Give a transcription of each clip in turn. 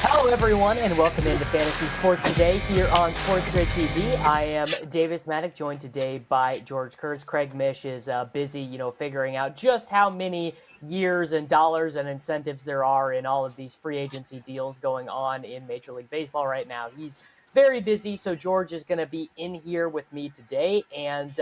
Hello, everyone, and welcome into Fantasy Sports Today here on SportsGrid TV. I am Davis Mattek, joined today by George Kurtz. Craig Mish is busy, figuring out just how many years and dollars and incentives there are in all of these free agency deals going on in Major League Baseball right now. He's very busy, so George is going to be in here with me today, and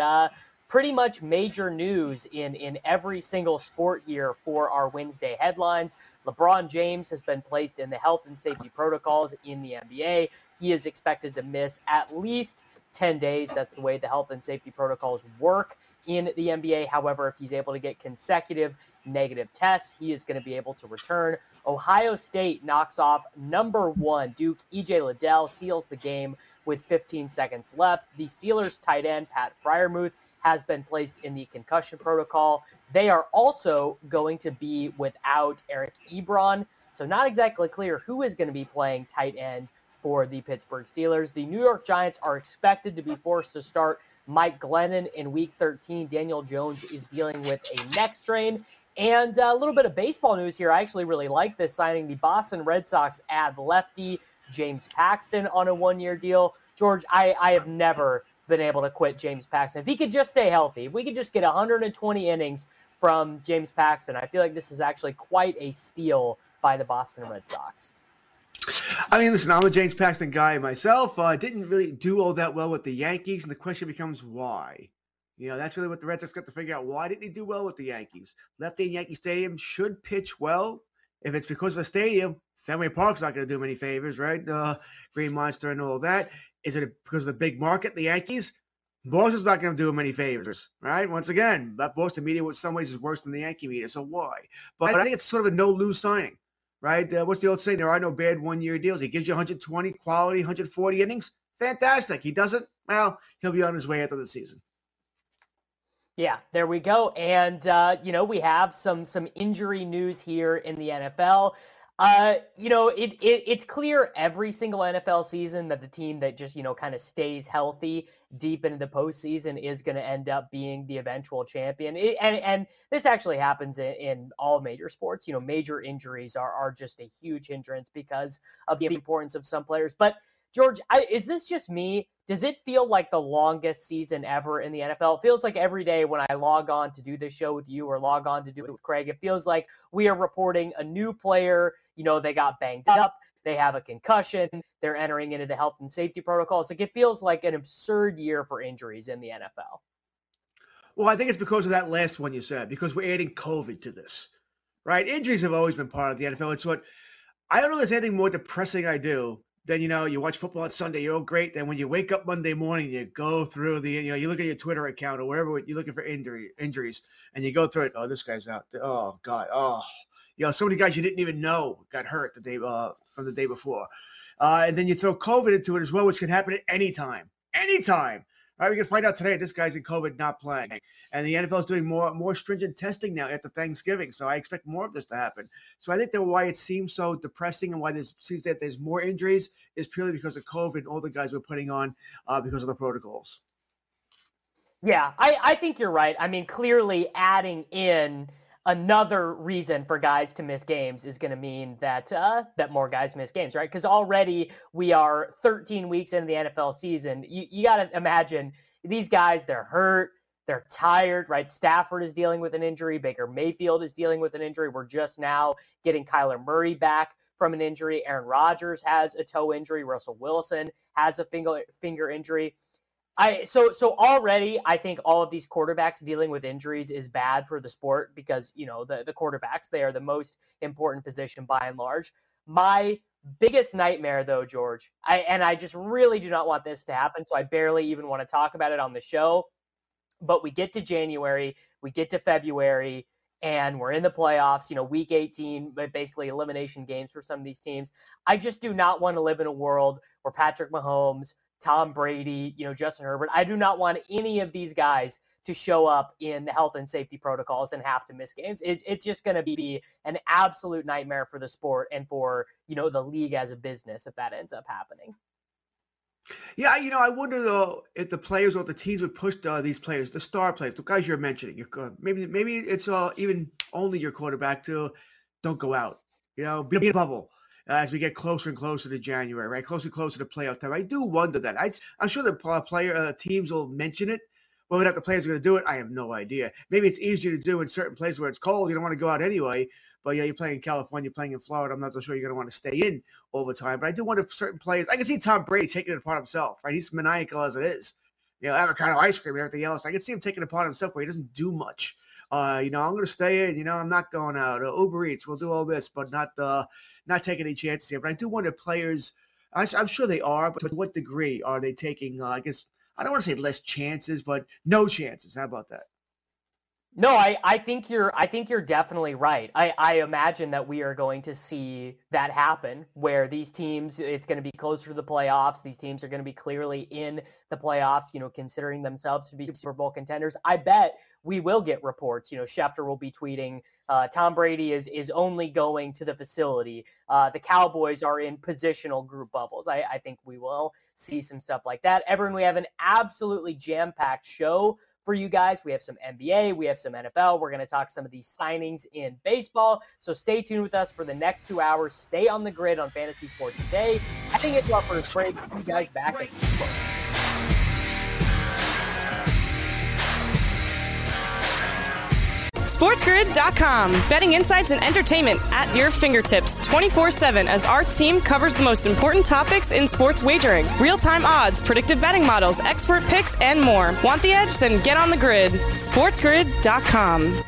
pretty much major news in every single sport here for our Wednesday headlines. LeBron James has been placed in the health and safety protocols in the NBA. He is expected to miss at least 10 days. That's the way the health and safety protocols work in the NBA. However, if he's able to get consecutive negative tests, he is going to be able to return. Ohio State knocks off number one Duke. E.J. Liddell seals the game with 15 seconds left. The Steelers tight end Pat Freiermuth has been placed in the concussion protocol. They are also going to be without Eric Ebron, so not exactly clear who is going to be playing tight end for the Pittsburgh Steelers. The New York Giants are expected to be forced to start Mike Glennon in Week 13. Daniel Jones is dealing with a neck strain. And a little bit of baseball news here. I actually really like this signing. The Boston Red Sox add lefty James Paxton on a one-year deal. George, I have never been able to quit James Paxton. If he could just stay healthy, if we could just get 120 innings from James Paxton, I feel like this is actually quite a steal by the Boston Red Sox. I mean, listen, I'm a James Paxton guy myself. Didn't really do all that well with the Yankees, and the question becomes why. That's really what the Red Sox got to figure out. Why didn't he do well with the Yankees? Lefty in Yankee Stadium should pitch well. If it's because of a stadium, Fenway Park's not going to do many favors, right? Green Monster and all that. Is it because of the big market, the Yankees? Boston's not going to do him any favors, right? Once again, that Boston media in some ways is worse than the Yankee media, so why? But I think it's sort of a no-lose signing, right? What's the old saying? There are no bad one-year deals. He gives you 120 quality, 140 innings. Fantastic. He doesn't? Well, he'll be on his way after the season. Yeah, there we go. And, we have some injury news here in the NFL. It's clear every single NFL season that the team that just, kind of stays healthy deep into the postseason is going to end up being the eventual champion. And this actually happens in all major sports. Major injuries are just a huge hindrance because of the importance of some players. But, George, is this just me? Does it feel like the longest season ever in the NFL? It feels like every day when I log on to do this show with you or log on to do it with Craig, it feels like we are reporting a new player. They got banged up. They have a concussion. They're entering into the health and safety protocols. Like, it feels like an absurd year for injuries in the NFL. Well, I think it's because of that last one you said, because we're adding COVID to this, right? Injuries have always been part of the NFL. It's what I don't know if there's anything more depressing I do. Then, you watch football on Sunday, you're all great. Then when you wake up Monday morning, you go through the, you look at your Twitter account or wherever you're looking for injuries, and you go through it. Oh, this guy's out. Oh, God. Oh, so many guys you didn't even know got hurt the day from the day before. And then you throw COVID into it as well, which can happen at any time. Anytime. All right, we can find out today this guy's in COVID, not playing. And the NFL is doing more stringent testing now after Thanksgiving, so I expect more of this to happen. So I think that why it seems so depressing and why this seems that there's more injuries is purely because of COVID and all the guys we're putting on because of the protocols. Yeah, I think you're right. I mean, clearly adding in another reason for guys to miss games is going to mean that that more guys miss games, right? Because already we are 13 weeks into the NFL season. You got to imagine these guys, they're hurt, they're tired, right? Stafford is dealing with an injury. Baker Mayfield is dealing with an injury. We're just now getting Kyler Murray back from an injury. Aaron Rodgers has a toe injury. Russell Wilson has a finger injury. So already I think all of these quarterbacks dealing with injuries is bad for the sport because, you know, the quarterbacks, they are the most important position by and large. My biggest nightmare though, George, I just really do not want this to happen. So I barely even want to talk about it on the show, but we get to January, we get to February, and we're in the playoffs, you know, week 18, but basically elimination games for some of these teams. I just do not want to live in a world where Patrick Mahomes, Tom Brady, you know, Justin Herbert. I do not want any of these guys to show up in the health and safety protocols and have to miss games. It's just going to be an absolute nightmare for the sport and for, you know, the league as a business if that ends up happening. Yeah, you know, I wonder, though, if the players or the teams would push these players, the star players, the guys you're mentioning. Maybe it's even only your quarterback to don't go out, you know, be in a bubble. As we get closer and closer to January, right? Closer and closer to playoff time. I do wonder that. I'm sure the teams will mention it, but whether the players are going to do it, I have no idea. Maybe it's easier to do in certain places where it's cold. You don't want to go out anyway, but yeah, you're playing in California, you're playing in Florida. I'm not so sure you're going to want to stay in all the time, but I do wonder if certain players, I can see Tom Brady taking it upon himself, right? He's maniacal as it is. You know, avocado ice cream and everything else. I can see him taking it upon himself where he doesn't do much. You know, I'm going to stay in, you know, I'm not going out. Uber Eats, we'll do all this, but not taking any chances here. But I do wonder players, I'm sure they are, but to what degree are they taking, I guess, I don't want to say less chances, but no chances. How about that? No, I think you're definitely right. I imagine that we are going to see that happen where these teams, it's going to be closer to the playoffs. These teams are going to be clearly in the playoffs, you know, considering themselves to be Super Bowl contenders. I bet we will get reports. You know, Schefter will be tweeting, Tom Brady is only going to the facility. The Cowboys are in positional group bubbles. I think we will see some stuff like that. Everyone, we have an absolutely jam-packed show for you guys. We have some NBA, we have some NFL. We're going to talk some of these signings in baseball. So stay tuned with us for the next 2 hours. Stay on the grid on Fantasy Sports Today. I think it's our first break. We'll be guys back at Facebook. SportsGrid.com. Betting insights and entertainment at your fingertips 24/7 as our team covers the most important topics in sports wagering. Real-time odds, predictive betting models, expert picks, and more. Want the edge? Then get on the grid. SportsGrid.com.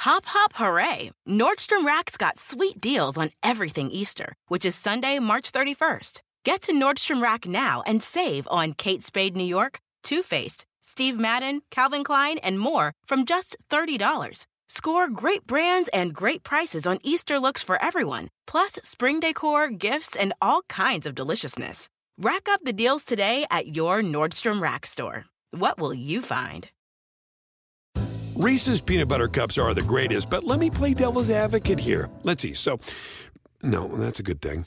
Hop, hop, hooray. Nordstrom Rack's got sweet deals on everything Easter, which is Sunday, March 31st. Get to Nordstrom Rack now and save on Kate Spade, New York, Too Faced, Steve Madden, Calvin Klein, and more from just $30. Score great brands and great prices on Easter looks for everyone, plus spring decor, gifts, and all kinds of deliciousness. Rack up the deals today at your Nordstrom Rack store. What will you find? Reese's Peanut Butter Cups are the greatest, but let me play devil's advocate here. Let's see. So, no, that's a good thing.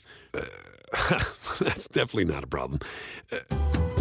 That's definitely not a problem.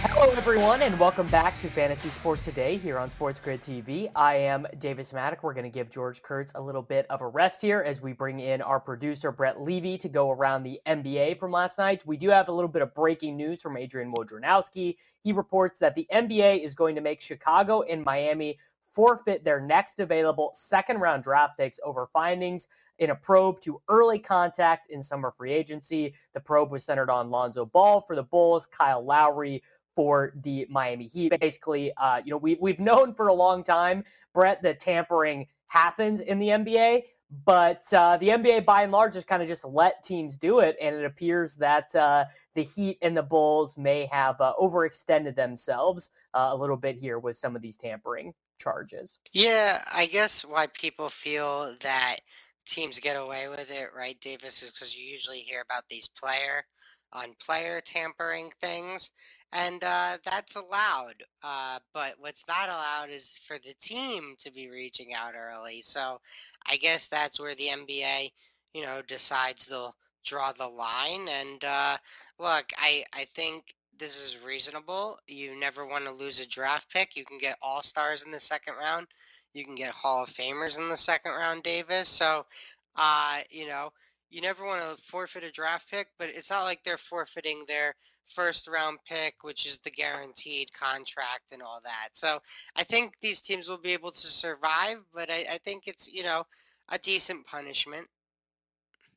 Hello, everyone, and welcome back to Fantasy Sports Today here on SportsGrid TV. I am Davis Mattek. We're going to give George Kurtz a little bit of a rest here as we bring in our producer, Brett Levy, to go around the NBA from last night. We do have a little bit of breaking news from Adrian Wojnarowski. He reports that the NBA is going to make Chicago and Miami forfeit their next available second-round draft picks over findings in a probe to early contact in summer free agency. The probe was centered on Lonzo Ball for the Bulls, Kyle Lowry for the Miami Heat. Basically, you know, we've known for a long time, Brett, that tampering happens in the NBA, but the NBA by and large has kind of just let teams do it, and it appears that the Heat and the Bulls may have overextended themselves a little bit here with some of these tampering charges. Yeah, I guess why people feel that teams get away with it, right, Davis, is because you usually hear about these player on player tampering things, and that's allowed. But what's not allowed is for the team to be reaching out early. So I guess that's where the NBA, you know, decides they'll draw the line. And look, I think this is reasonable. You never want to lose a draft pick. You can get all-stars in the second round. You can get Hall of Famers in the second round, Davis. So, you know, you never want to forfeit a draft pick, but it's not like they're forfeiting their first-round pick, which is the guaranteed contract and all that. So I think these teams will be able to survive, but I think it's, you know, a decent punishment.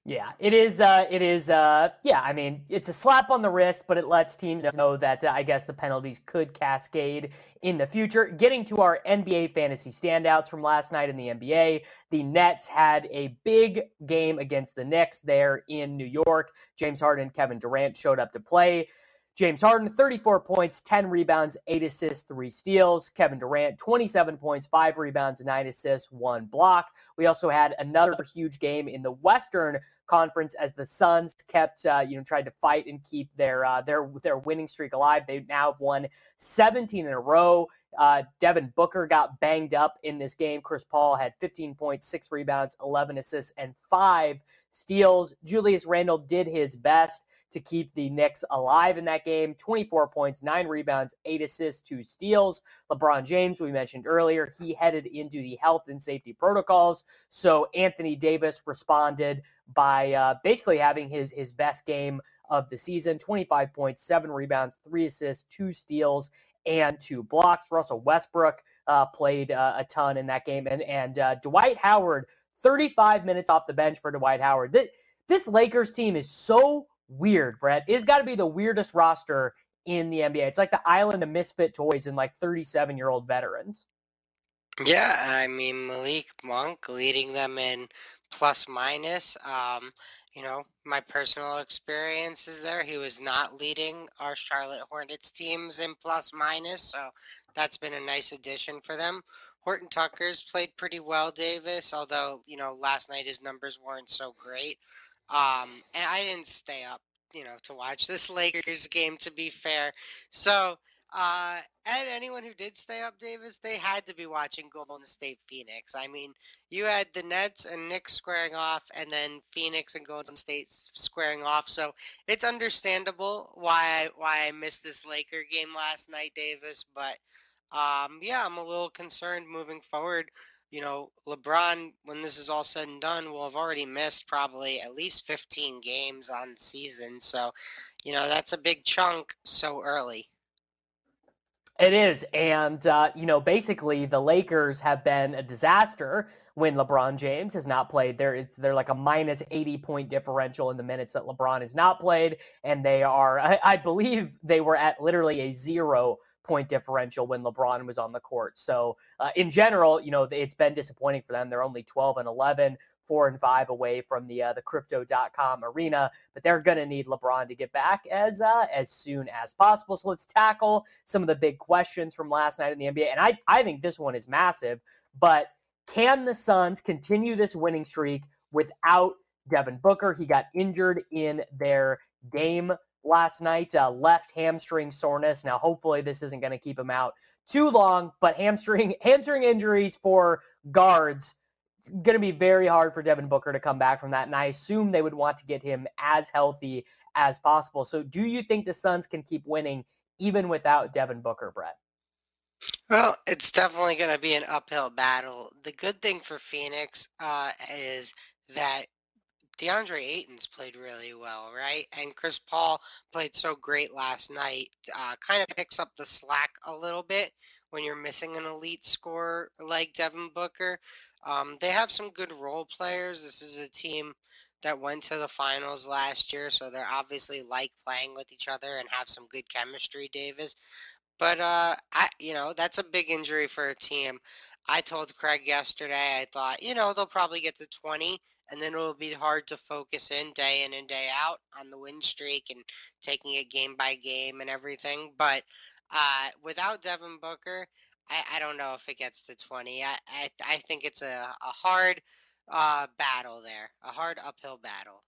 Yeah, it is. Yeah, I mean, it's a slap on the wrist, but it lets teams know that I guess the penalties could cascade in the future. Getting to our NBA fantasy standouts from last night in the NBA, the Nets had a big game against the Knicks there in New York. James Harden and Kevin Durant showed up to play. James Harden, 34 points, 10 rebounds, 8 assists, 3 steals. Kevin Durant, 27 points, 5 rebounds, 9 assists, 1 block. We also had another huge game in the Western Conference as the Suns kept, tried to fight and keep their winning streak alive. They now have won 17 in a row. Devin Booker got banged up in this game. Chris Paul had 15 points, 6 rebounds, 11 assists, and 5 steals. Julius Randle did his best to keep the Knicks alive in that game. 24 points, 9 rebounds, 8 assists, 2 steals. LeBron James, we mentioned earlier, he headed into the health and safety protocols. So Anthony Davis responded by basically having his best game of the season. 25 points, 7 rebounds, 3 assists, 2 steals, and 2 blocks. Russell Westbrook played a ton in that game. And Dwight Howard, 35 minutes off the bench for Dwight Howard. This Lakers team is so weird, Brett. It's got to be the weirdest roster in the NBA. It's like the island of misfit toys and like 37-year-old veterans. Yeah, I mean, Malik Monk leading them in plus minus. You know, my personal experience is there. He was not leading our Charlotte Hornets teams in plus minus, so that's been a nice addition for them. Horton Tucker's played pretty well, Davis, although, you know, last night his numbers weren't so great. And I didn't stay up, you know, to watch this Lakers game, to be fair. So, and anyone who did stay up, Davis, they had to be watching Golden State Phoenix. I mean, you had the Nets and Knicks squaring off, and then Phoenix and Golden State squaring off. So it's understandable why I missed this Laker game last night, Davis. But, yeah, I'm a little concerned moving forward. You know, LeBron, when this is all said and done, will have already missed probably at least 15 games on the season. So, you know, that's a big chunk so early. It is. And, you know, basically the Lakers have been a disaster when LeBron James has not played. They're like a minus 80-point differential in the minutes that LeBron has not played. And they are, I believe they were at literally a 0-point differential when LeBron was on the court. So in general, you know, it's been disappointing for them. They're only 12-11, 4-5 away from the crypto.com arena, but they're going to need LeBron to get back as soon as possible. So let's tackle some of the big questions from last night in the NBA. And I think this one is massive, but can the Suns continue this winning streak without Devin Booker? He got injured in their game last night, left hamstring soreness. Now, hopefully this isn't going to keep him out too long, but hamstring injuries for guards, it's going to be very hard for Devin Booker to come back from that, and I assume they would want to get him as healthy as possible. So do you think the Suns can keep winning even without Devin Booker, Brett? Well, it's definitely going to be an uphill battle. The good thing for Phoenix is that DeAndre Ayton's played really well, right? And Chris Paul played so great last night. Kind of picks up the slack a little bit when you're missing an elite scorer like Devin Booker. They have some good role players. This is a team that went to the finals last year, so they're obviously like playing with each other and have some good chemistry, Davis. But, that's a big injury for a team. I told Craig yesterday, I thought, you know, they'll probably get to 20. And then it'll be hard to focus in and day out on the win streak and taking it game by game and everything. But without Devin Booker, I don't know if it gets to 20. I think it's a hard battle there, a hard uphill battle.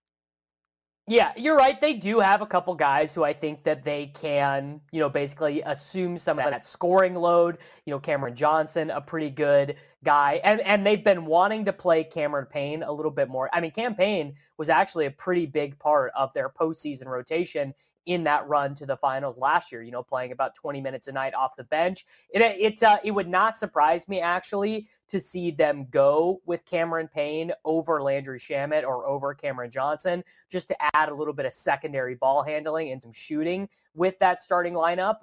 Yeah, you're right. They do have a couple guys who I think that they can, you know, basically assume some of that scoring load. You know, Cameron Johnson, a pretty good guy. And they've been wanting to play Cameron Payne a little bit more. I mean, Cam Payne was actually a pretty big part of their postseason rotation in that run to the finals last year, you know, playing about 20 minutes a night off the bench. It would not surprise me, actually, to see them go with Cameron Payne over Landry Shamet or over Cameron Johnson, just to add a little bit of secondary ball handling and some shooting with that starting lineup,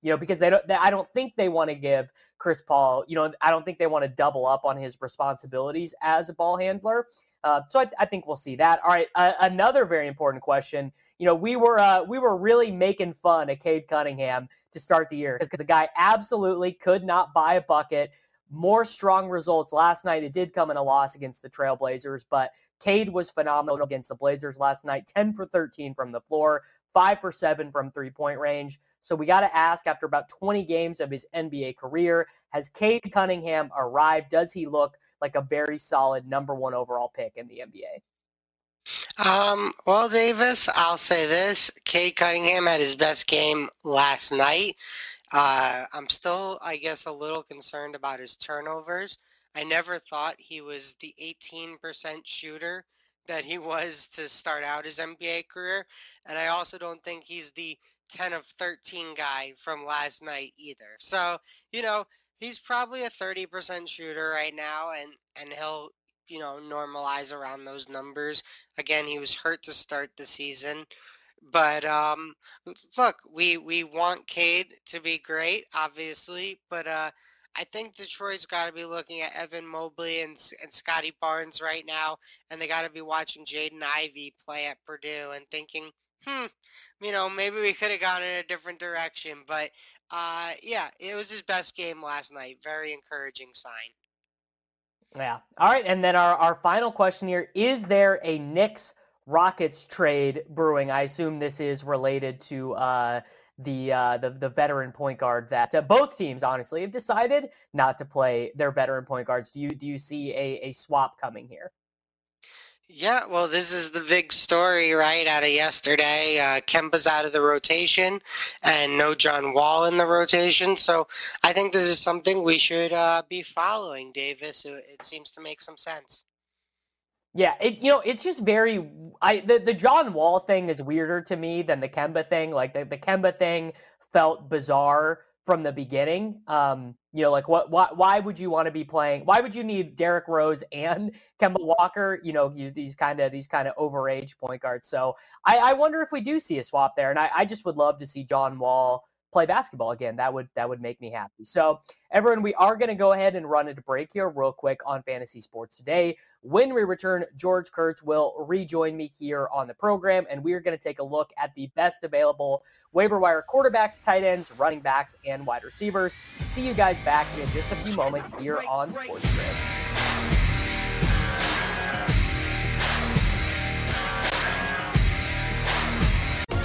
you know, because I don't think they want to give Chris Paul, you know, I don't think they want to double up on his responsibilities as a ball handler. So I think we'll see that. All right, another very important question. You know, we were really making fun of Cade Cunningham to start the year because the guy absolutely could not buy a bucket. More strong results last night. It did come in a loss against the Trail Blazers, but Cade was phenomenal against the Blazers last night. 10 for 13 from the floor, 5 for 7 from three-point range. So we got to ask, after about 20 games of his NBA career, has Cade Cunningham arrived? Does he look like a very solid number one overall pick in the NBA? Well, Davis, I'll say this. Cade Cunningham had his best game last night. I'm still, I guess, a little concerned about his turnovers. I never thought he was the 18% shooter that he was to start out his NBA career. And I also don't think he's the 10 of 13 guy from last night either. So, you know, he's probably a 30% shooter right now, and he'll, you know, normalize around those numbers. Again, he was hurt to start the season. But look, we want Cade to be great, obviously, but I think Detroit's got to be looking at Evan Mobley and Scottie Barnes right now, and they got to be watching Jaden Ivey play at Purdue and thinking, you know, maybe we could have gone in a different direction. But yeah, it was his best game last night. Very encouraging sign. Yeah. All right, and then our final question here, is there a Knicks Rockets trade brewing? I assume this is related to the veteran point guard that both teams honestly have decided not to play their veteran point guards. Do you see a swap coming here? Yeah, well, this is the big story, right, out of yesterday. Kemba's out of the rotation and no John Wall in the rotation. So I think this is something we should be following, Davis. It seems to make some sense. Yeah, it's just very. The John Wall thing is weirder to me than the Kemba thing. Like the Kemba thing felt bizarre from the beginning. You know, like why would you want to be playing? Why would you need Derrick Rose and Kemba Walker? You know, these kind of overage point guards. So I wonder if we do see a swap there, and I just would love to see John Wall play basketball again. That would make me happy. So everyone, we are going to go ahead and run into break here real quick on Fantasy Sports Today. When we return, George Kurtz will rejoin me here on the program, and we are going to take a look at the best available waiver wire quarterbacks, tight ends, running backs, and wide receivers. See you guys back in just a few moments here on SportsGrid.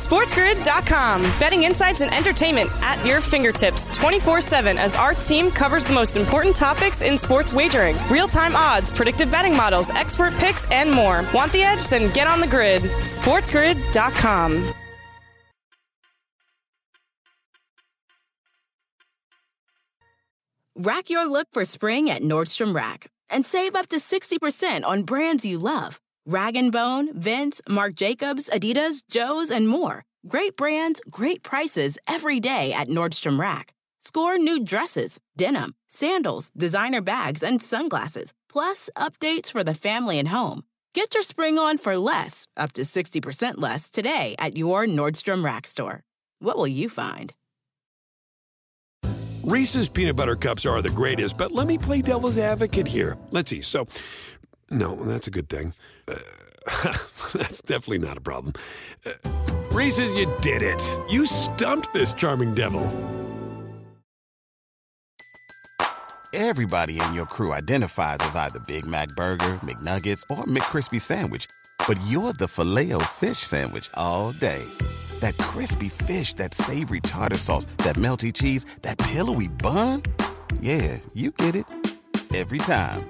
SportsGrid.com. Betting insights and entertainment at your fingertips 24/7 as our team covers the most important topics in sports wagering. Real-time odds, predictive betting models, expert picks, and more. Want the edge? Then get on the grid. SportsGrid.com. Rack your look for spring at Nordstrom Rack and save up to 60% on brands you love. Rag & Bone, Vince, Marc Jacobs, Adidas, Joe's, and more. Great brands, great prices every day at Nordstrom Rack. Score new dresses, denim, sandals, designer bags, and sunglasses, plus updates for the family and home. Get your spring on for less, up to 60% less, today at your Nordstrom Rack store. What will you find? Reese's Peanut Butter Cups are the greatest, but let me play devil's advocate here. Let's see, so... No, that's a good thing. That's definitely not a problem. Reese's, you did it. You stumped this charming devil. Everybody in your crew identifies as either Big Mac Burger, McNuggets, or McCrispy Sandwich. But you're the Filet-O-Fish Sandwich all day. That crispy fish, that savory tartar sauce, that melty cheese, that pillowy bun. Yeah, you get it. Every time.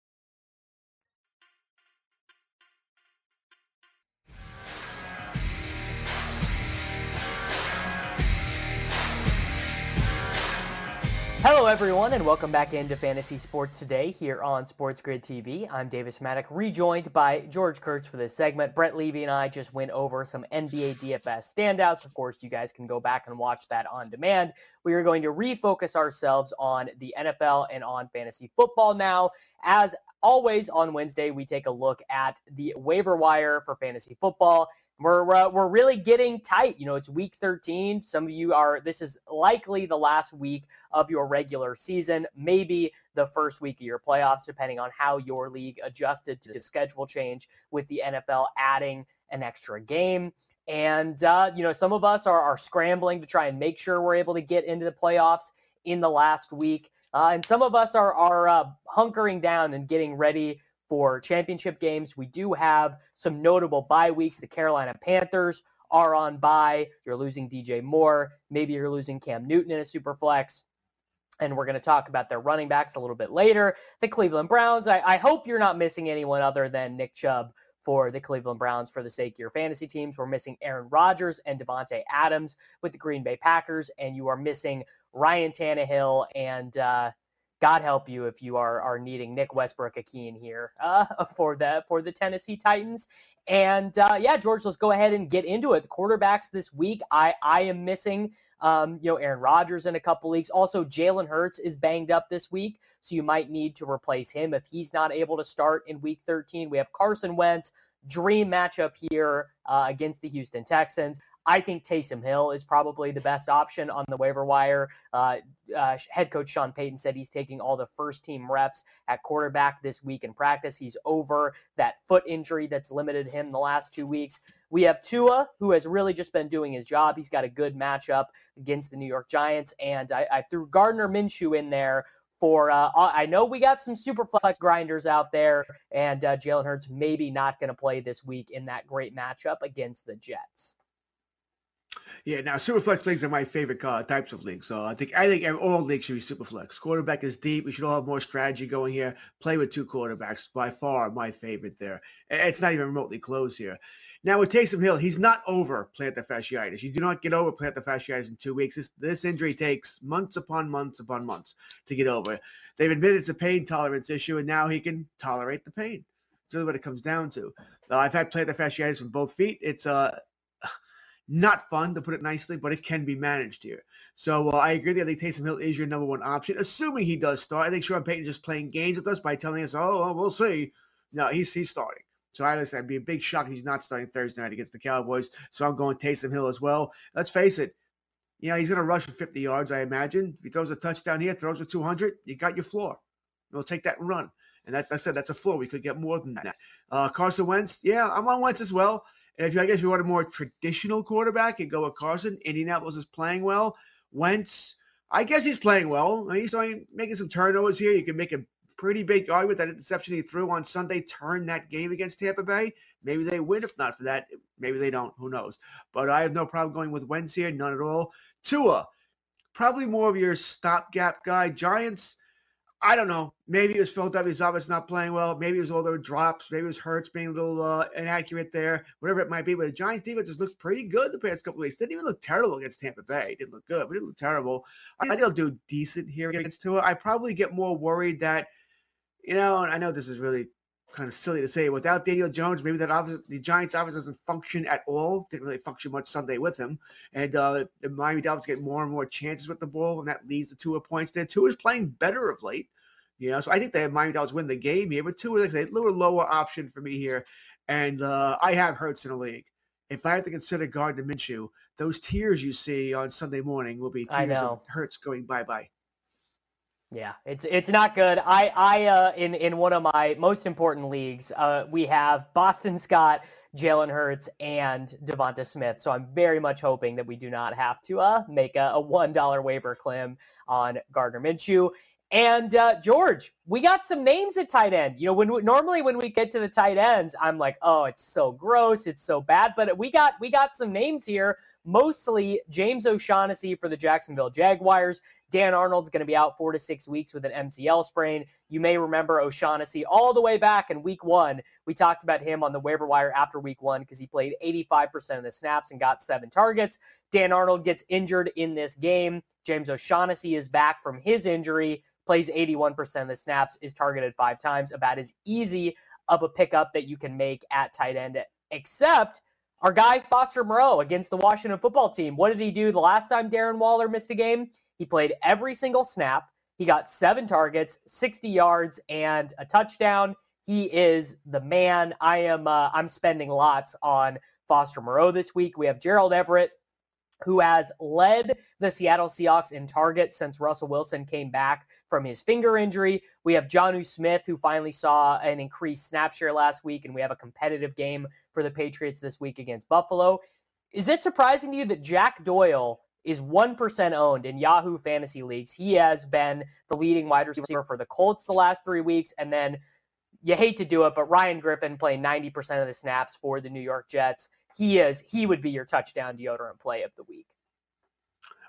Hello, everyone, and welcome back into Fantasy Sports Today here on SportsGrid TV. I'm Davis Mattek, rejoined by George Kurtz for this segment. Brett Levy and I just went over some NBA DFS standouts. Of course, you guys can go back and watch that on demand. We are going to refocus ourselves on the NFL and on fantasy football now. As always, on Wednesday, we take a look at the waiver wire for fantasy football. We're really getting tight. You know, it's week 13. Some of you are, this is likely the last week of your regular season, maybe the first week of your playoffs, depending on how your league adjusted to the schedule change with the NFL adding an extra game. And, you know, some of us are scrambling to try and make sure we're able to get into the playoffs in the last week. And some of us are hunkering down and getting ready for championship games. We do have some notable bye weeks. The Carolina Panthers are on bye. You're losing DJ Moore. Maybe you're losing Cam Newton in a super flex. And we're going to talk about their running backs a little bit later. The Cleveland Browns, I hope you're not missing anyone other than Nick Chubb for the Cleveland Browns for the sake of your fantasy teams. We're missing Aaron Rodgers and Devontae Adams with the Green Bay Packers. And you are missing Ryan Tannehill and God help you if you are needing Nick Westbrook-Akeen here for the Tennessee Titans. And, yeah, George, let's go ahead and get into it. The quarterbacks this week, I am missing, Aaron Rodgers in a couple weeks. Also, Jalen Hurts is banged up this week, so you might need to replace him if he's not able to start in Week 13. We have Carson Wentz, dream matchup here against the Houston Texans. I think Taysom Hill is probably the best option on the waiver wire. Head coach Sean Payton said he's taking all the first-team reps at quarterback this week in practice. He's over that foot injury that's limited him the last 2 weeks. We have Tua, who has really just been doing his job. He's got a good matchup against the New York Giants, and I threw Gardner Minshew in there for I know we got some super flex grinders out there, and Jalen Hurts maybe not going to play this week in that great matchup against the Jets. Yeah, now Superflex leagues are my favorite types of leagues. So I think all leagues should be Superflex. Quarterback is deep. We should all have more strategy going here. Play with two quarterbacks, by far my favorite there. It's not even remotely close here. Now with Taysom Hill, he's not over plantar fasciitis. You do not get over plantar fasciitis in 2 weeks. This injury takes months upon months upon months to get over. They've admitted it's a pain tolerance issue, and now he can tolerate the pain. That's really what it comes down to. I've had plantar fasciitis on both feet. It's not fun, to put it nicely, but it can be managed here. So I agree that I think Taysom Hill is your number one option, assuming he does start. I think Sean Payton just playing games with us by telling us, oh, we'll see. No, he's starting. So I'd be a big shock if he's not starting Thursday night against the Cowboys. So I'm going Taysom Hill as well. Let's face it. You know, he's going to rush for 50 yards, I imagine. If he throws a touchdown here, throws a 200, you got your floor. We'll take that and run. And that's a floor. We could get more than that. Carson Wentz, yeah, I'm on Wentz as well. And if you want a more traditional quarterback, you go with Carson. Indianapolis is playing well. Wentz, I guess he's playing well. I mean, he's making some turnovers here. You can make a pretty big argument that interception he threw on Sunday turned that game against Tampa Bay. Maybe they win if not for that. Maybe they don't. Who knows? But I have no problem going with Wentz here. None at all. Tua, probably more of your stopgap guy. Giants, I don't know. Maybe it was Philadelphia's offense not playing well. Maybe it was all their drops. Maybe it was Hurts being a little inaccurate there. Whatever it might be. But the Giants defense has looked pretty good the past couple of weeks. Didn't even look terrible against Tampa Bay. Didn't look good, but didn't look terrible. I think they'll do decent here against Tua. I probably get more worried that, you know, and I know this is really kind of silly to say, without Daniel Jones, maybe the Giants offense doesn't function at all. Didn't really function much Sunday with him. And the Miami Dolphins get more and more chances with the ball, and that leads to 2 points there. Tua is playing better of late. You know, so I think the Miami Dolphins win the game here, but Tua is a little lower option for me here. And I have Hurts in the league. If I have to consider Gardner Minshew, those tears you see on Sunday morning will be tears of Hurts going bye-bye. Yeah, it's not good. I in one of my most important leagues, we have Boston Scott, Jalen Hurts, and Devonta Smith. So I'm very much hoping that we do not have to make a $1 waiver claim on Gardner Minshew. And George, we got some names at tight end. You know, normally when we get to the tight ends, I'm like, oh, it's so gross, it's so bad. But we got some names here, mostly James O'Shaughnessy for the Jacksonville Jaguars. Dan Arnold's going to be out 4 to 6 weeks with an MCL sprain. You may remember O'Shaughnessy all the way back in week one. We talked about him on the waiver wire after week one because he played 85% of the snaps and got 7 targets. Dan Arnold gets injured in this game. James O'Shaughnessy is back from his injury, plays 81% of the snaps, is targeted 5 times, about as easy of a pickup that you can make at tight end, except our guy Foster Moreau against the Washington football team. What did he do the last time Darren Waller missed a game? He played every single snap. He got 7 targets, 60 yards, and a touchdown. He is the man. I'm spending lots on Foster Moreau this week. We have Gerald Everett, who has led the Seattle Seahawks in targets since Russell Wilson came back from his finger injury. We have Jonnu Smith, who finally saw an increased snap share last week, and we have a competitive game for the Patriots this week against Buffalo. Is it surprising to you that Jack Doyle is 1% owned in Yahoo Fantasy Leagues? He has been the leading wide receiver for the Colts the last 3 weeks, and then you hate to do it, but Ryan Griffin playing 90% of the snaps for the New York Jets. He would be your touchdown deodorant play of the week.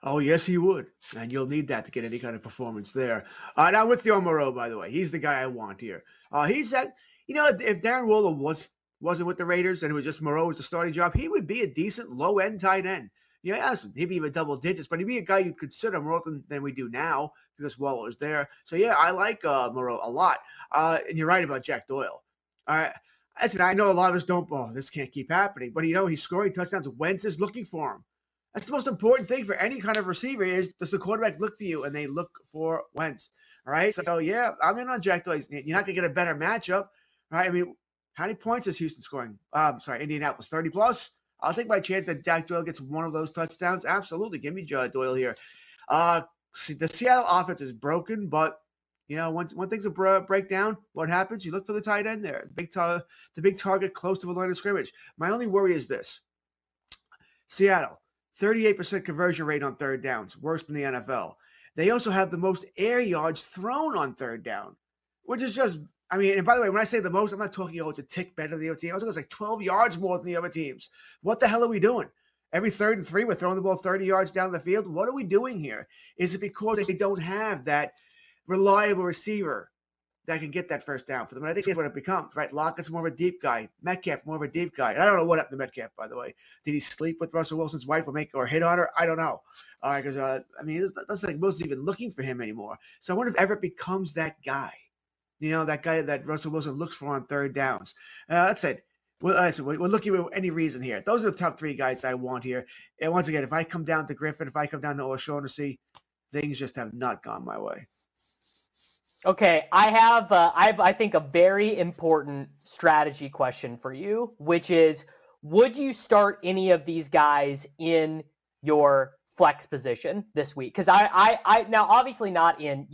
Oh, yes, he would. And you'll need that to get any kind of performance there. Now with Theo Moreau, by the way, he's the guy I want here. If Darren Waller wasn't with the Raiders and it was just Moreau with the starting job, he would be a decent low-end tight end. You know, he'd be even double digits, but he'd be a guy you'd consider more often than we do now because Waller's there. So, yeah, I like Moreau a lot. And you're right about Jack Doyle. All right. Listen, I know a lot of us don't, this can't keep happening. But, you know, he's scoring touchdowns. Wentz is looking for him. That's the most important thing for any kind of receiver is, does the quarterback look for you? And they look for Wentz. All right? So, yeah, I'm in on Jack Doyle. You're not going to get a better matchup. All right? I mean, how many points is Houston scoring? Indianapolis, 30-plus? I'll take my chance that Jack Doyle gets one of those touchdowns. Absolutely. Give me Doyle here. The Seattle offense is broken, but, you know, when things break down, what happens? You look for the tight end there. The big target close to the line of scrimmage. My only worry is this. Seattle, 38% conversion rate on third downs, worse than the NFL. They also have the most air yards thrown on third down, which is just – I mean, and by the way, when I say the most, I'm not talking, it's a tick better than the other team. I was talking like 12 yards more than the other teams. What the hell are we doing? Every 3rd and 3, we're throwing the ball 30 yards down the field. What are we doing here? Is it because they don't have that reliable receiver that can get that first down for them? And I think that's what it becomes, right? Lockett's more of a deep guy. Metcalf, more of a deep guy. And I don't know what happened to Metcalf, by the way. Did he sleep with Russell Wilson's wife or hit on her? I don't know. All right, because, that's like most even looking for him anymore. So I wonder if Everett becomes that guy. You know, that guy that Russell Wilson looks for on third downs. That's it. We're looking at any reason here. Those are the top 3 guys I want here. And once again, if I come down to Griffin, if I come down to O'Shaughnessy, things just have not gone my way. Okay, I have, I think, a very important strategy question for you, which is, would you start any of these guys in your flex position this week? Because I now, obviously not in,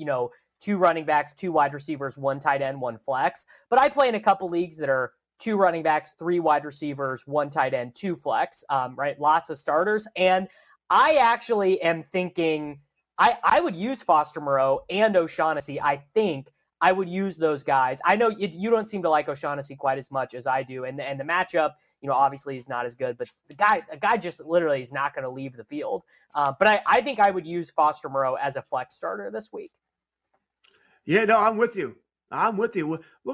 2 running backs, 2 wide receivers, 1 tight end, 1 flex. But I play in a couple leagues that are 2 running backs, 3 wide receivers, 1 tight end, 2 flex, right? Lots of starters. And I actually am thinking I would use Foster Moreau and O'Shaughnessy. I think I would use those guys. I know you don't seem to like O'Shaughnessy quite as much as I do. And the matchup, obviously is not as good. But a guy just literally is not going to leave the field. But I think I would use Foster Moreau as a flex starter this week. Yeah, no, I'm with you. We're going to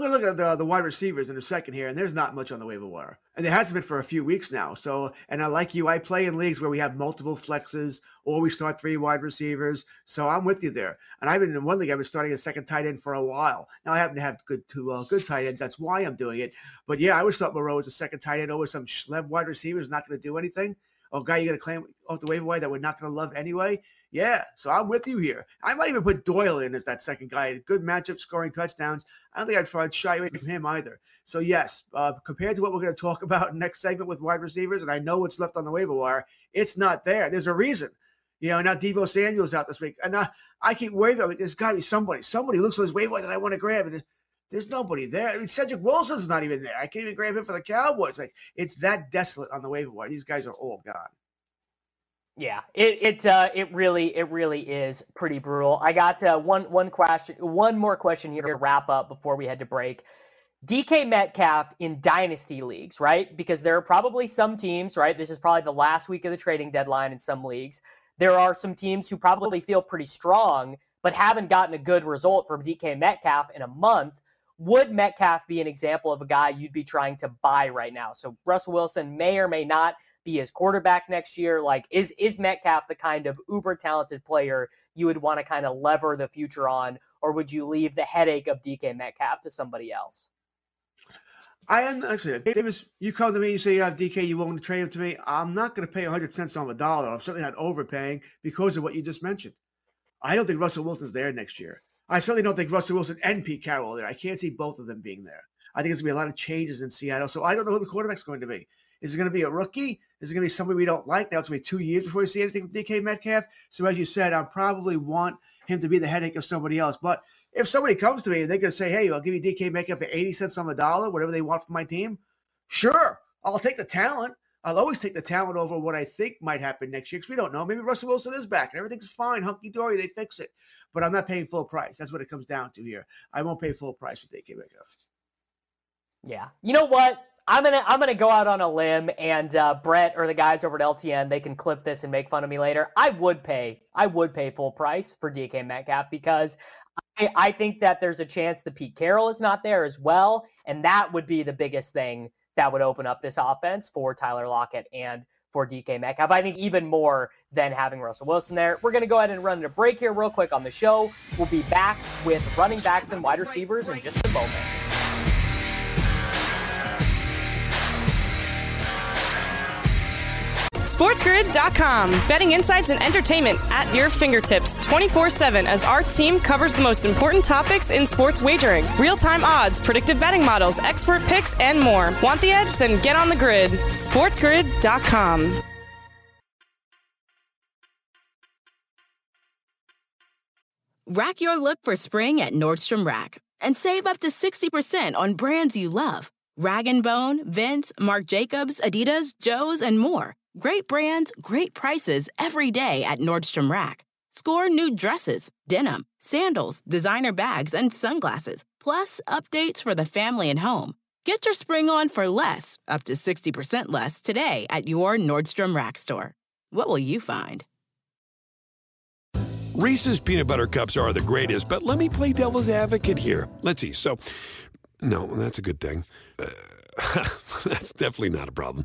look at the wide receivers in a second here, and there's not much on the waiver wire. And there hasn't been for a few weeks now. So, and I like you. I play in leagues where we have multiple flexes or we start 3 wide receivers. So I'm with you there. And I've been in one league, I've been starting a second tight end for a while. Now I happen to have two good tight ends. That's why I'm doing it. But, yeah, I would start Moreau as a second tight end over some schleb wide receiver who's not going to do anything. Oh, guy you're going to claim off the waiver wire that we're not going to love anyway. Yeah, so I'm with you here. I might even put Doyle in as that second guy. Good matchup, scoring touchdowns. I don't think I'd shy away from him either. So, yes, compared to what we're going to talk about next segment with wide receivers, and I know what's left on the waiver wire, it's not there. There's a reason. Now Deebo Samuel's out this week. And I keep worrying about it. There's got to be somebody. Somebody looks on his waiver wire that I want to grab. And there's nobody there. I mean, Cedric Wilson's not even there. I can't even grab him for the Cowboys. It's that desolate on the waiver wire. These guys are all gone. Yeah, it really is pretty brutal. I got one more question here to wrap up before we head to break. DK Metcalf in dynasty leagues, right? Because there are probably some teams, right? This is probably the last week of the trading deadline in some leagues. There are some teams who probably feel pretty strong, but haven't gotten a good result from DK Metcalf in a month. Would Metcalf be an example of a guy you'd be trying to buy right now? So Russell Wilson may or may not be his quarterback next year. Like, is Metcalf the kind of uber-talented player you would want to kind of lever the future on, or would you leave the headache of DK Metcalf to somebody else? I am actually, Davis, you come to me, you say you have DK, you willing to trade him to me. I'm not going to pay 100 cents on the dollar. I'm certainly not overpaying because of what you just mentioned. I don't think Russell Wilson's there next year. I certainly don't think Russell Wilson and Pete Carroll are there. I can't see both of them being there. I think there's going to be a lot of changes in Seattle, so I don't know who the quarterback's going to be. Is it going to be a rookie? Is it going to be somebody we don't like? Now it's going to be 2 years before we see anything with DK Metcalf. So as you said, I probably want him to be the headache of somebody else. But if somebody comes to me and they're going to say, hey, I'll give you DK Metcalf for 80 cents on the dollar, whatever they want from my team, sure, I'll take the talent. I'll always take the talent over what I think might happen next year because we don't know. Maybe Russell Wilson is back and everything's fine, hunky-dory, they fix it. But I'm not paying full price. That's what it comes down to here. I won't pay full price for DK Metcalf. Yeah. You know what? I'm gonna go out on a limb, and Brett or the guys over at LTN, they can clip this and make fun of me later. I would pay full price for DK Metcalf because I think that there's a chance that Pete Carroll is not there as well, and that would be the biggest thing that would open up this offense for Tyler Lockett and for DK Metcalf. I think even more than having Russell Wilson there. We're going to go ahead and run into break here real quick on the show. We'll be back with running backs and wide receivers in just a moment. SportsGrid.com. Betting insights and entertainment at your fingertips 24/7 as our team covers the most important topics in sports wagering. Real-time odds, predictive betting models, expert picks, and more. Want the edge? Then get on the grid. SportsGrid.com. Rack your look for spring at Nordstrom Rack and save up to 60% on brands you love. Rag & Bone, Vince, Marc Jacobs, Adidas, Joe's, and more. Great brands, great prices every day at Nordstrom Rack. Score new dresses, denim, sandals, designer bags, and sunglasses, plus updates for the family and home. Get your spring on for less, up to 60% less, today at your Nordstrom Rack store. What will you find? Reese's Peanut Butter Cups are the greatest, but let me play devil's advocate here. Let's see. So, no, that's a good thing. That's definitely not a problem.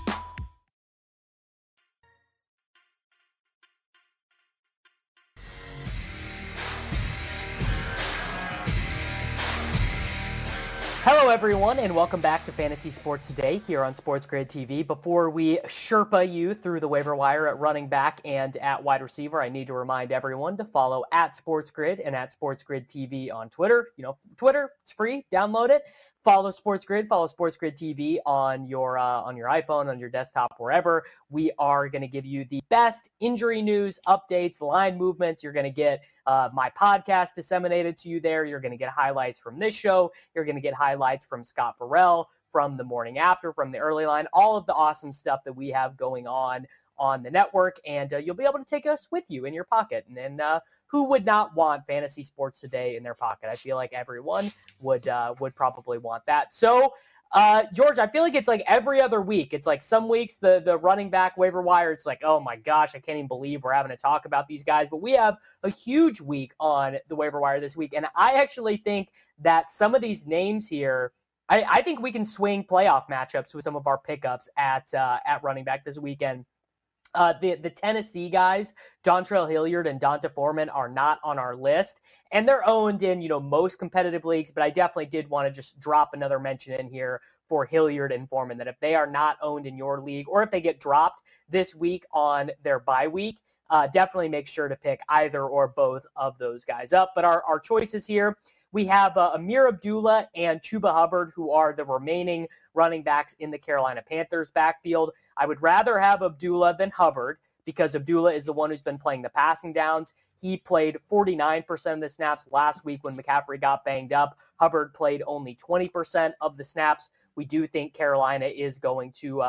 Hello, everyone, and welcome back to Fantasy Sports Today here on SportsGrid TV. Before we Sherpa you through the waiver wire at running back and at wide receiver, I need to remind everyone to follow at SportsGrid and at SportsGrid TV on Twitter. You know, Twitter, it's free. Download it. Follow SportsGrid TV on your iPhone, on your desktop, wherever. We are going to give you the best injury news, updates, line movements. You're going to get my podcast disseminated to you there. You're going to get highlights from this show. You're going to get highlights from Scott Farrell, from the morning after, from the early line, all of the awesome stuff that we have going on the network, and you'll be able to take us with you in your pocket. And then who would not want Fantasy Sports Today in their pocket? I feel like everyone would probably want that. So, George, I feel like it's like every other week. It's like some weeks the running back waiver wire, it's like, oh my gosh, I can't even believe we're having to talk about these guys. But we have a huge week on the waiver wire this week. And I actually think that some of these names here, I think we can swing playoff matchups with some of our pickups at running back this weekend. The Tennessee guys, Dontrell Hilliard and Donta Foreman, are not on our list, and they're owned in, you know, most competitive leagues, but I definitely did want to just drop another mention in here for Hilliard and Foreman, that if they are not owned in your league or if they get dropped this week on their bye week, definitely make sure to pick either or both of those guys up. But our choices here, we have Amir Abdullah and Chuba Hubbard, who are the remaining running backs in the Carolina Panthers backfield. I would rather have Abdullah than Hubbard because Abdullah is the one who's been playing the passing downs. He played 49% of the snaps last week when McCaffrey got banged up. Hubbard played only 20% of the snaps. We do think Carolina is going to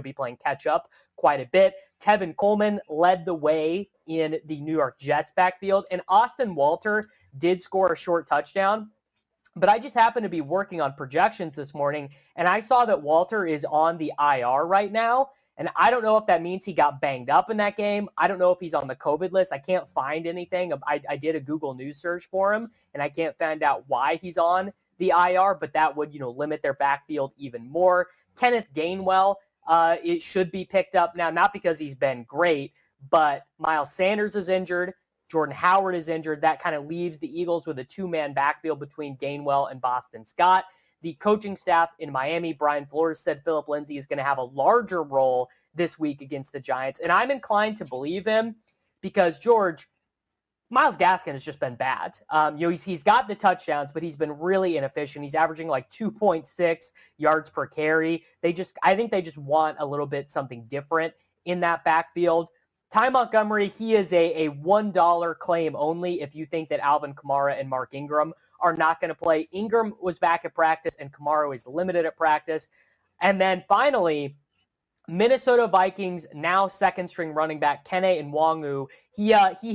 be playing catch-up quite a bit. Tevin Coleman led the way in the New York Jets backfield, and Austin Walter did score a short touchdown. But I just happened to be working on projections this morning, and I saw that Walter is on the IR right now. And I don't know if that means he got banged up in that game. I don't know if he's on the COVID list. I can't find anything. I did a Google News search for him, and I can't find out why he's on the IR, but that would, limit their backfield even more. Kenneth Gainwell, it should be picked up now, not because he's been great, but Miles Sanders is injured. Jordan Howard is injured. That kind of leaves the Eagles with a two-man backfield between Gainwell and Boston Scott. The coaching staff in Miami, Brian Flores, said Philip Lindsay is going to have a larger role this week against the Giants, and I'm inclined to believe him because, George, Myles Gaskin has just been bad. He's got the touchdowns, but he's been really inefficient. He's averaging like 2.6 yards per carry. I think they just want a little bit something different in that backfield. Ty Montgomery, he is a $1 claim only if you think that Alvin Kamara and Mark Ingram are not going to play. Ingram was back at practice, and Kamara is limited at practice. And then finally, Minnesota Vikings, now second-string running back, Kene Nwangu. He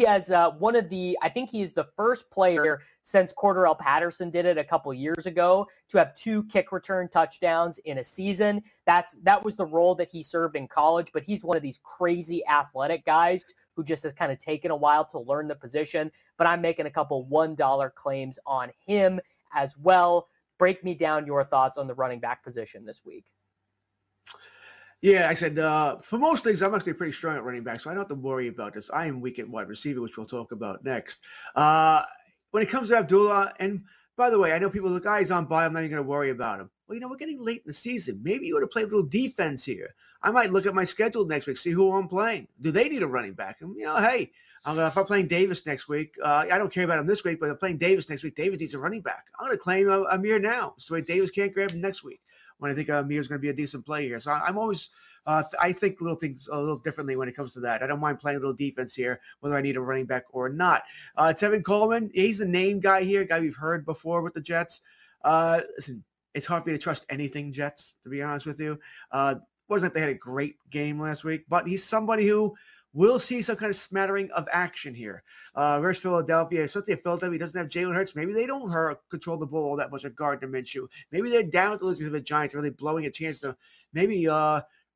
has one of the – I think he is the first player since Cordarrelle Patterson did it a couple years ago to have 2 kick return touchdowns in a season. That was the role that he served in college, but he's one of these crazy athletic guys who just has kind of taken a while to learn the position. But I'm making a couple $1 claims on him as well. Break me down your thoughts on the running back position this week. Yeah, I said, for most things, I'm actually pretty strong at running back, so I don't have to worry about this. I am weak at wide receiver, which we'll talk about next. When it comes to Abdullah, and by the way, I know people look, he's on bye, I'm not even going to worry about him. Well, we're getting late in the season. Maybe you ought to play a little defense here. I might look at my schedule next week, see who I'm playing. Do they need a running back? And, hey, if I'm playing Davis next week, I don't care about him this week, but if I'm playing Davis next week, Davis needs a running back. I'm going to claim Amir now, so Davis can't grab him next week. When I think Amir's going to be a decent player here. So I'm always I think little things a little differently when it comes to that. I don't mind playing a little defense here, whether I need a running back or not. Tevin Coleman, he's the name guy here, guy we've heard before with the Jets. Listen, it's hard for me to trust anything Jets, to be honest with you. Wasn't like they had a great game last week, but he's somebody who will see some kind of smattering of action here. Versus Philadelphia, especially if Philadelphia doesn't have Jalen Hurts, maybe they don't control the ball all that much of Gardner Minshew. Maybe they're down with the Elizabeth Giants, really blowing a chance to maybe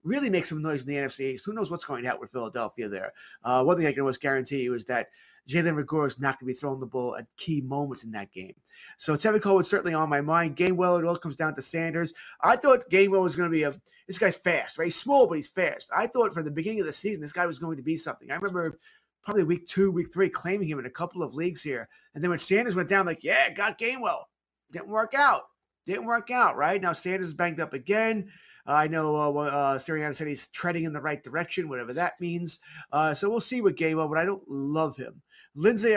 really make some noise in the NFC East. Who knows what's going out with Philadelphia there? One thing I can almost guarantee you is that Jalen Reagor is not going to be throwing the ball at key moments in that game. So Tevin Coleman's certainly on my mind. Gainwell, it all comes down to Sanders. I thought Gainwell was going to be this guy's fast, right? He's small, but he's fast. I thought from the beginning of the season, this guy was going to be something. I remember probably week 2, week 3, claiming him in a couple of leagues here. And then when Sanders went down, I'm like, yeah, got Gainwell. Didn't work out, right? Now Sanders is banged up again. I know Sirianni said he's treading in the right direction, whatever that means. So we'll see with Gainwell, but I don't love him. Lindsay,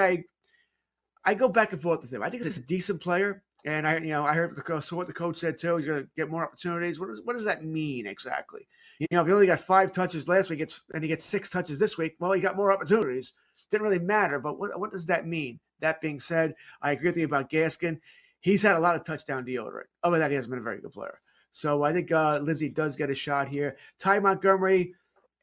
I go back and forth with him. I think he's a decent player, and I heard what the coach said too. He's going to get more opportunities. What does that mean exactly? If he only got 5 touches last week, and he gets 6 touches this week, well, he got more opportunities. Didn't really matter. But what does that mean? That being said, I agree with you about Gaskin. He's had a lot of touchdown deodorant. Other than that, he hasn't been a very good player. So I think Lindsay does get a shot here. Ty Montgomery.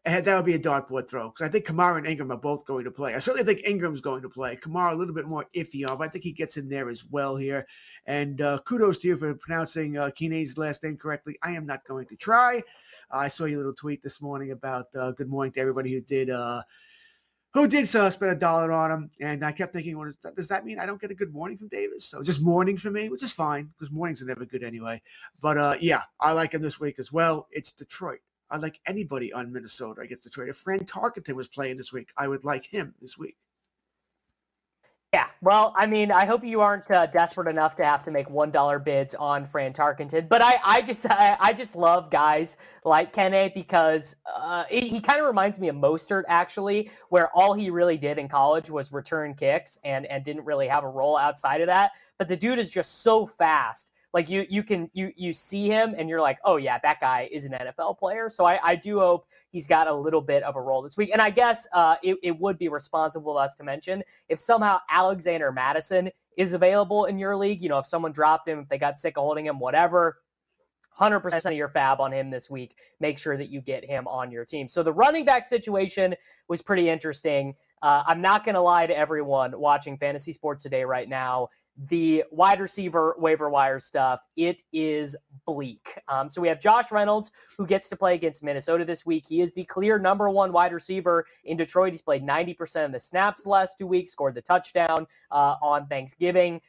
And that would be a dartboard throw because I think Kamara and Ingram are both going to play. I certainly think Ingram's going to play. Kamara a little bit more iffy on, but I think he gets in there as well here. And kudos to you for pronouncing Kine's last name correctly. I am not going to try. I saw your little tweet this morning about good morning to everybody who did spend $1 on him. And I kept thinking, well, does that mean I don't get a good morning from Davis? So just morning for me, which is fine because mornings are never good anyway. But, yeah, I like him this week as well. It's Detroit. I like anybody on Minnesota against Detroit. If Fran Tarkenton was playing this week, I would like him this week. Yeah, well, I mean, I hope you aren't desperate enough to have to make $1 bids on Fran Tarkenton, but I just love guys like Kenne because he kind of reminds me of Mostert, actually, where all he really did in college was return kicks and didn't really have a role outside of that. But the dude is just so fast. Like you see him and you're like, oh yeah, that guy is an NFL player. So I do hope he's got a little bit of a role this week. And I guess it would be responsible of us to mention if somehow Alexander Mattison is available in your league, you know, if someone dropped him, if they got sick of holding him, whatever, 100% of your fab on him this week, make sure that you get him on your team. So the running back situation was pretty interesting. I'm not going to lie to everyone watching fantasy sports today right now. The wide receiver waiver wire stuff, it is bleak. So we have Josh Reynolds, who gets to play against Minnesota this week. He is the clear number one wide receiver in Detroit. He's played 90% of the snaps the last 2 weeks, scored the touchdown on Thanksgiving.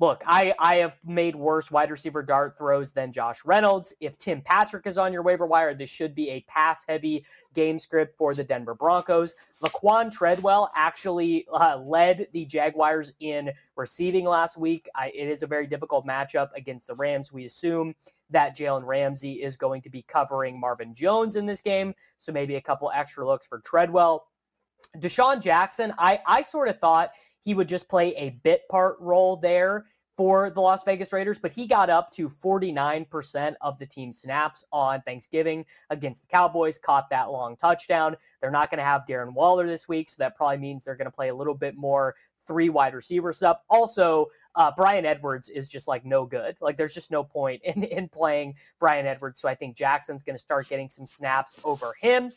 Look, I have made worse wide receiver dart throws than Josh Reynolds. If Tim Patrick is on your waiver wire, this should be a pass-heavy game script for the Denver Broncos. Laquan Treadwell actually led the Jaguars in receiving last week. It is a very difficult matchup against the Rams. We assume that Jalen Ramsey is going to be covering Marvin Jones in this game, so maybe a couple extra looks for Treadwell. Deshaun Jackson, I sort of thought he would just play a bit part role there for the Las Vegas Raiders, but he got up to 49% of the team snaps on Thanksgiving against the Cowboys, caught that long touchdown. They're not going to have Darren Waller this week, so that probably means they're going to play a little bit more three wide receiver stuff. Also, Bryan Edwards is just like no good. Like there's just no point in playing Bryan Edwards, so I think Jackson's going to start getting some snaps over him.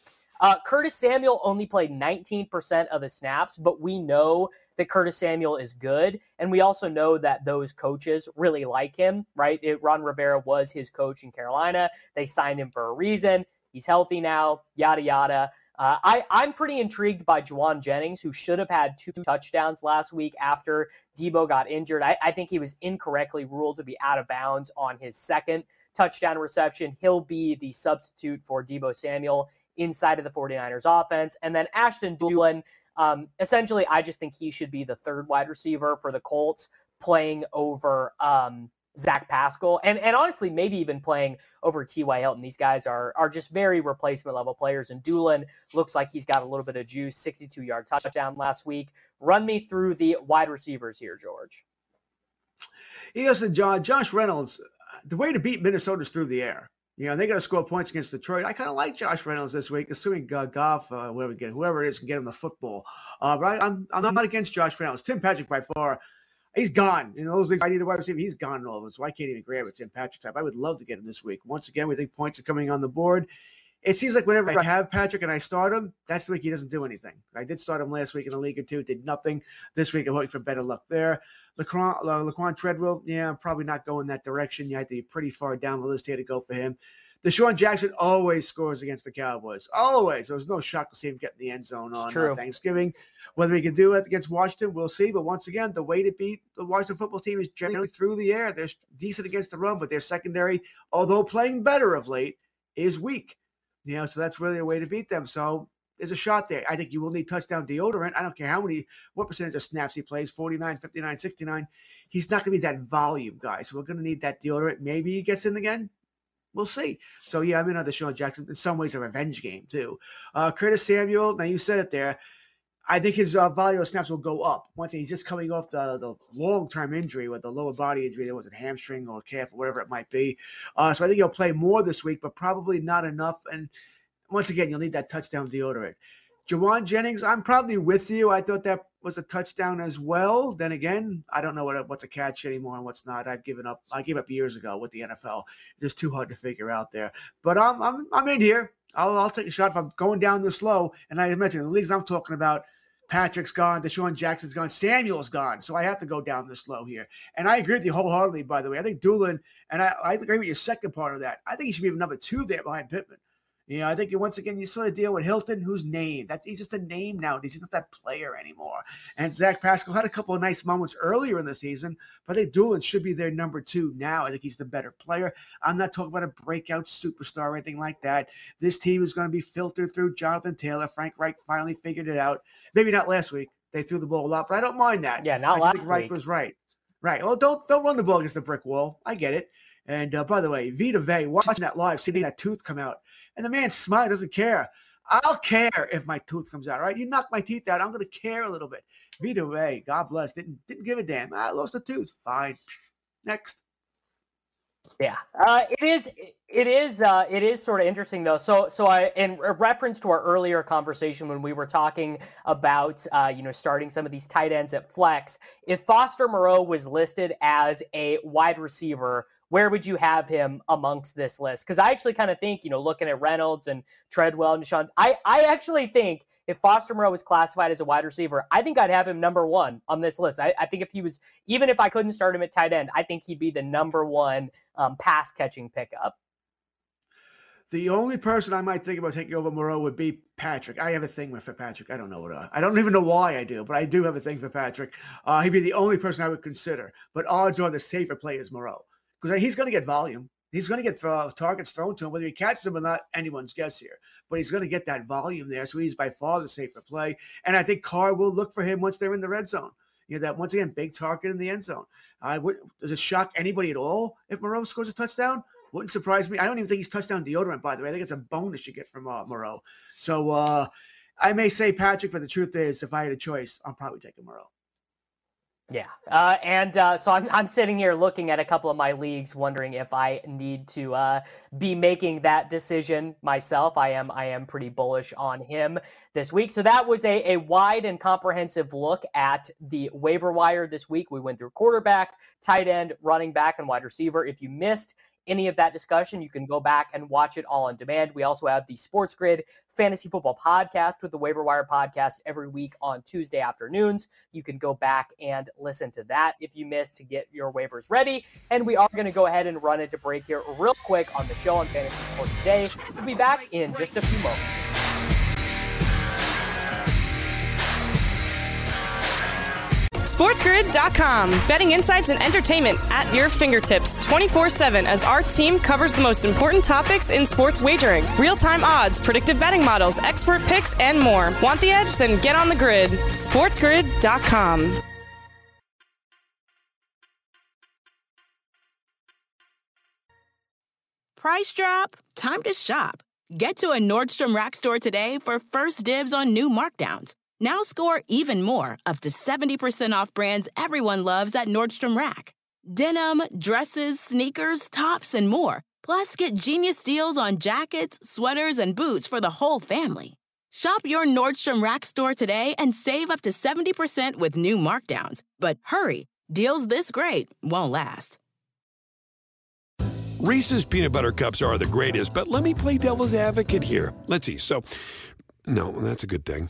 Curtis Samuel only played 19% of the snaps, but we know that Curtis Samuel is good, and we also know that those coaches really like him, right? Ron Rivera was his coach in Carolina. They signed him for a reason. He's healthy now, yada, yada. I'm pretty intrigued by Juwan Jennings, who should have had two touchdowns last week after Debo got injured. I think he was incorrectly ruled to be out of bounds on his second touchdown reception. He'll be the substitute for Debo Samuel inside of the 49ers offense. And then Ashton Doolin, essentially, I just think he should be the third wide receiver for the Colts, playing over Zach Pascal and honestly, maybe even playing over T.Y. Hilton. These guys are just very replacement level players. And Doolin looks like he's got a little bit of juice, 62-yard touchdown last week. Run me through the wide receivers here, George. Listen, Josh Reynolds, the way to beat Minnesota is through the air. You know, they're going to score points against Detroit. I kind of like Josh Reynolds this week, assuming Goff, whoever it is, can get him the football. But I'm not against Josh Reynolds. Tim Patrick, by far, he's gone. In those leagues, I need a wide receiver. He's gone in all of them, so I can't even grab a Tim Patrick type. I would love to get him this week. Once again, we think points are coming on the board. It seems like whenever I have Patrick and I start him, that's the week he doesn't do anything. I did start him last week in a league or two, did nothing. This week I'm hoping for better luck there. Laquan Treadwell, yeah, probably not going that direction. You have to be pretty far down the list here to go for him. Deshaun Jackson always scores against the Cowboys. Always. There was no shock to see him get in the end zone on Thanksgiving. Whether he can do it against Washington, we'll see. But once again, the way to beat the Washington football team is generally through the air. They're decent against the run, but their secondary, although playing better of late, is weak. You know, so that's really a way to beat them. So there's a shot there. I think you will need touchdown deodorant. I don't care what percentage of snaps he plays, 49, 59, 69. He's not going to be that volume guy. So we're going to need that deodorant. Maybe he gets in again. We'll see. So, yeah, I'm in on Deshaun Jackson. In some ways, a revenge game, too. Curtis Samuel, now you said it there. I think his volume of snaps will go up. Once he's just coming off the long-term injury with the lower body injury, there was a hamstring or a calf or whatever it might be. So I think he'll play more this week, but probably not enough. And once again, you'll need that touchdown deodorant. Juwan Jennings, I'm probably with you. I thought that was a touchdown as well. Then again, I don't know what's a catch anymore and what's not. I've given up. I gave up years ago with the NFL. It's just too hard to figure out there. But I'm in here. I'll take a shot if I'm going down this low. And I mentioned the leagues I'm talking about. Patrick's gone, Deshaun Jackson's gone, Samuel's gone. So I have to go down this low here. And I agree with you wholeheartedly, by the way. I think Doolin, and I agree with your second part of that. I think he should be number two there behind Pittman. You know, I think once again, you sort of deal with Hilton, who's named. He's just a name nowadays. He's not that player anymore. And Zach Pascal had a couple of nice moments earlier in the season, but I think Doolin should be their number two now. I think he's the better player. I'm not talking about a breakout superstar or anything like that. This team is going to be filtered through Jonathan Taylor. Frank Reich finally figured it out. Maybe not last week. They threw the ball a lot, but I don't mind that. Yeah, not last week. Reich was right. Right. Well, don't run the ball against the brick wall. I get it. And by the way, Vita Vey, watching that live, seeing that tooth come out, and the man smiled, doesn't care. I'll care if my tooth comes out, all right? You knock my teeth out, I'm going to care a little bit. Vita Vey, God bless, didn't give a damn. I lost a tooth. Fine. Next. Yeah, it is sort of interesting though. So I, in reference to our earlier conversation when we were talking about starting some of these tight ends at flex, if Foster Moreau was listed as a wide receiver, where would you have him amongst this list? Because I actually kind of think, looking at Reynolds and Treadwell and Deshaun, I actually think if Foster Moreau was classified as a wide receiver, I think I'd have him number one on this list. I think if he was, even if I couldn't start him at tight end, I think he'd be the number one pass-catching pickup. The only person I might think about taking over Moreau would be Patrick. I have a thing with Patrick. I don't know what I don't even know why I do, but I do have a thing for Patrick. He'd be the only person I would consider. But odds are the safer play is Moreau. Because he's going to get volume. He's going to get targets thrown to him. Whether he catches them or not, anyone's guess here. But he's going to get that volume there. So he's by far the safer play. And I think Carr will look for him once they're in the red zone. That, once again, big target in the end zone. Does it shock anybody at all if Moreau scores a touchdown? Wouldn't surprise me. I don't even think he's touchdown deodorant, by the way. I think it's a bonus you get from Moreau. So I may say Patrick, but the truth is, if I had a choice, I'm probably taking Moreau. Yeah. So I'm sitting here looking at a couple of my leagues, wondering if I need to be making that decision myself. I am pretty bullish on him this week. So that was a wide and comprehensive look at the waiver wire this week. We went through quarterback, tight end, running back, and wide receiver. If you missed any of that discussion, you can go back and watch it all on demand. We also have the Sports Grid Fantasy Football Podcast with the Waiver Wire Podcast every week on Tuesday afternoons. You can go back and listen to that if you missed, to get your waivers ready. And we are going to go ahead and run into break here real quick on the show on Fantasy Sports Today. We'll be back in just a few moments. SportsGrid.com. Betting insights and entertainment at your fingertips 24/7 as our team covers the most important topics in sports wagering. Real-time odds, predictive betting models, expert picks, and more. Want the edge? Then get on the grid. SportsGrid.com. Price drop? Time to shop. Get to a Nordstrom Rack store today for first dibs on new markdowns. Now score even more, up to 70% off brands everyone loves at Nordstrom Rack. Denim, dresses, sneakers, tops, and more. Plus, get genius deals on jackets, sweaters, and boots for the whole family. Shop your Nordstrom Rack store today and save up to 70% with new markdowns. But hurry, deals this great won't last. Reese's Peanut Butter Cups are the greatest, but let me play devil's advocate here. Let's see, so, no, that's a good thing.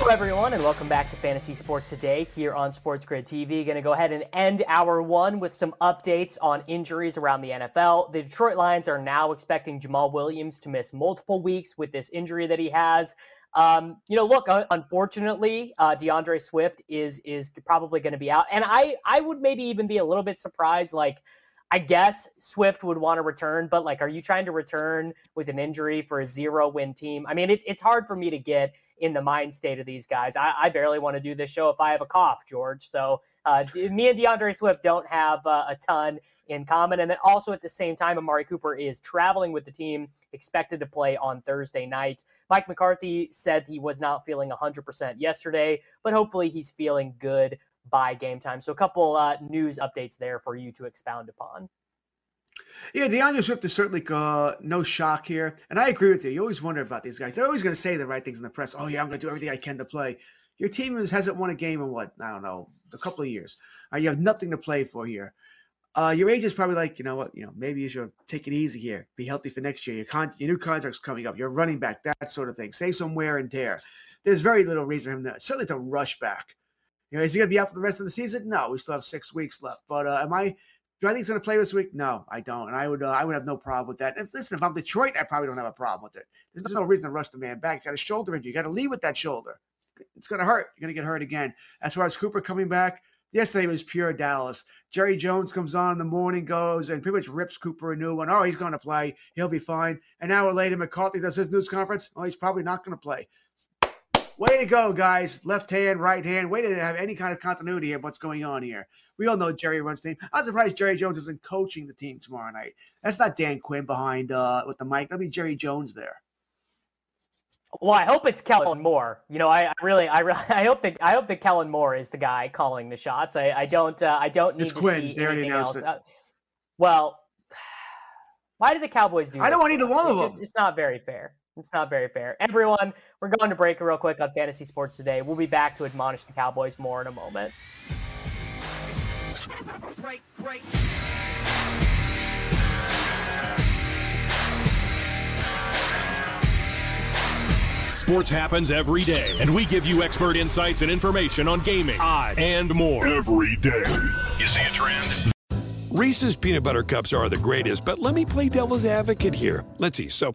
Hello, everyone, and welcome back to Fantasy Sports Today here on Sports Grid TV. Going to go ahead and end hour one with some updates on injuries around the NFL. The Detroit Lions are now expecting Jamal Williams to miss multiple weeks with this injury that he has. Unfortunately, DeAndre Swift is probably going to be out. And I would maybe even be a little bit surprised, I guess Swift would want to return, but are you trying to return with an injury for a 0-win team? I mean, it's hard for me to get in the mind state of these guys. I barely want to do this show if I have a cough, George. So me and DeAndre Swift don't have a ton in common. And then also at the same time, Amari Cooper is traveling with the team, expected to play on Thursday night. Mike McCarthy said he was not feeling 100% yesterday, but hopefully he's feeling good by game time. So a couple news updates there for you to expound upon. Yeah, DeAndre Swift is certainly no shock here. And I agree with you. You always wonder about these guys. They're always going to say the right things in the press. Oh, yeah, I'm going to do everything I can to play. Your team hasn't won a game in what? I don't know, a couple of years. You have nothing to play for here. Your agent's probably like, you know what? You know, maybe you should take it easy here. Be healthy for next year. Your new contract's coming up. You're running back, that sort of thing. Save some wear and tear. There's very little reason for him to, certainly to rush back. You know, is he going to be out for the rest of the season? No, we still have 6 weeks left. But do I think he's going to play this week? No, I don't. And I would have no problem with that. If I'm Detroit, I probably don't have a problem with it. There's no reason to rush the man back. He's got a shoulder injury. You got to lead with that shoulder. It's going to hurt. You're going to get hurt again. As far as Cooper coming back, yesterday was pure Dallas. Jerry Jones comes on in the morning, goes, and pretty much rips Cooper a new one. Oh, he's going to play. He'll be fine. An hour later, McCarthy does his news conference. Oh, he's probably not going to play. Way to go, guys. Left hand, right hand. Way to have any kind of continuity of what's going on here. We all know Jerry runs the team. I'm surprised Jerry Jones isn't coaching the team tomorrow night. That's not Dan Quinn behind with the mic. That'll be Jerry Jones there. Well, I hope it's Kellen Moore. You know, I hope that Kellen Moore is the guy calling the shots. I don't need to see they anything else. Well, why did the Cowboys do that? I don't want either one of them. It's not very fair. It's not very fair. Everyone, we're going to break real quick on Fantasy Sports Today. We'll be back to admonish the Cowboys more in a moment. Break. Sports happens every day, and we give you expert insights and information on gaming, odds, and more. Every day. You see a trend? Reese's Peanut Butter Cups are the greatest, but let me play devil's advocate here. Let's see. So,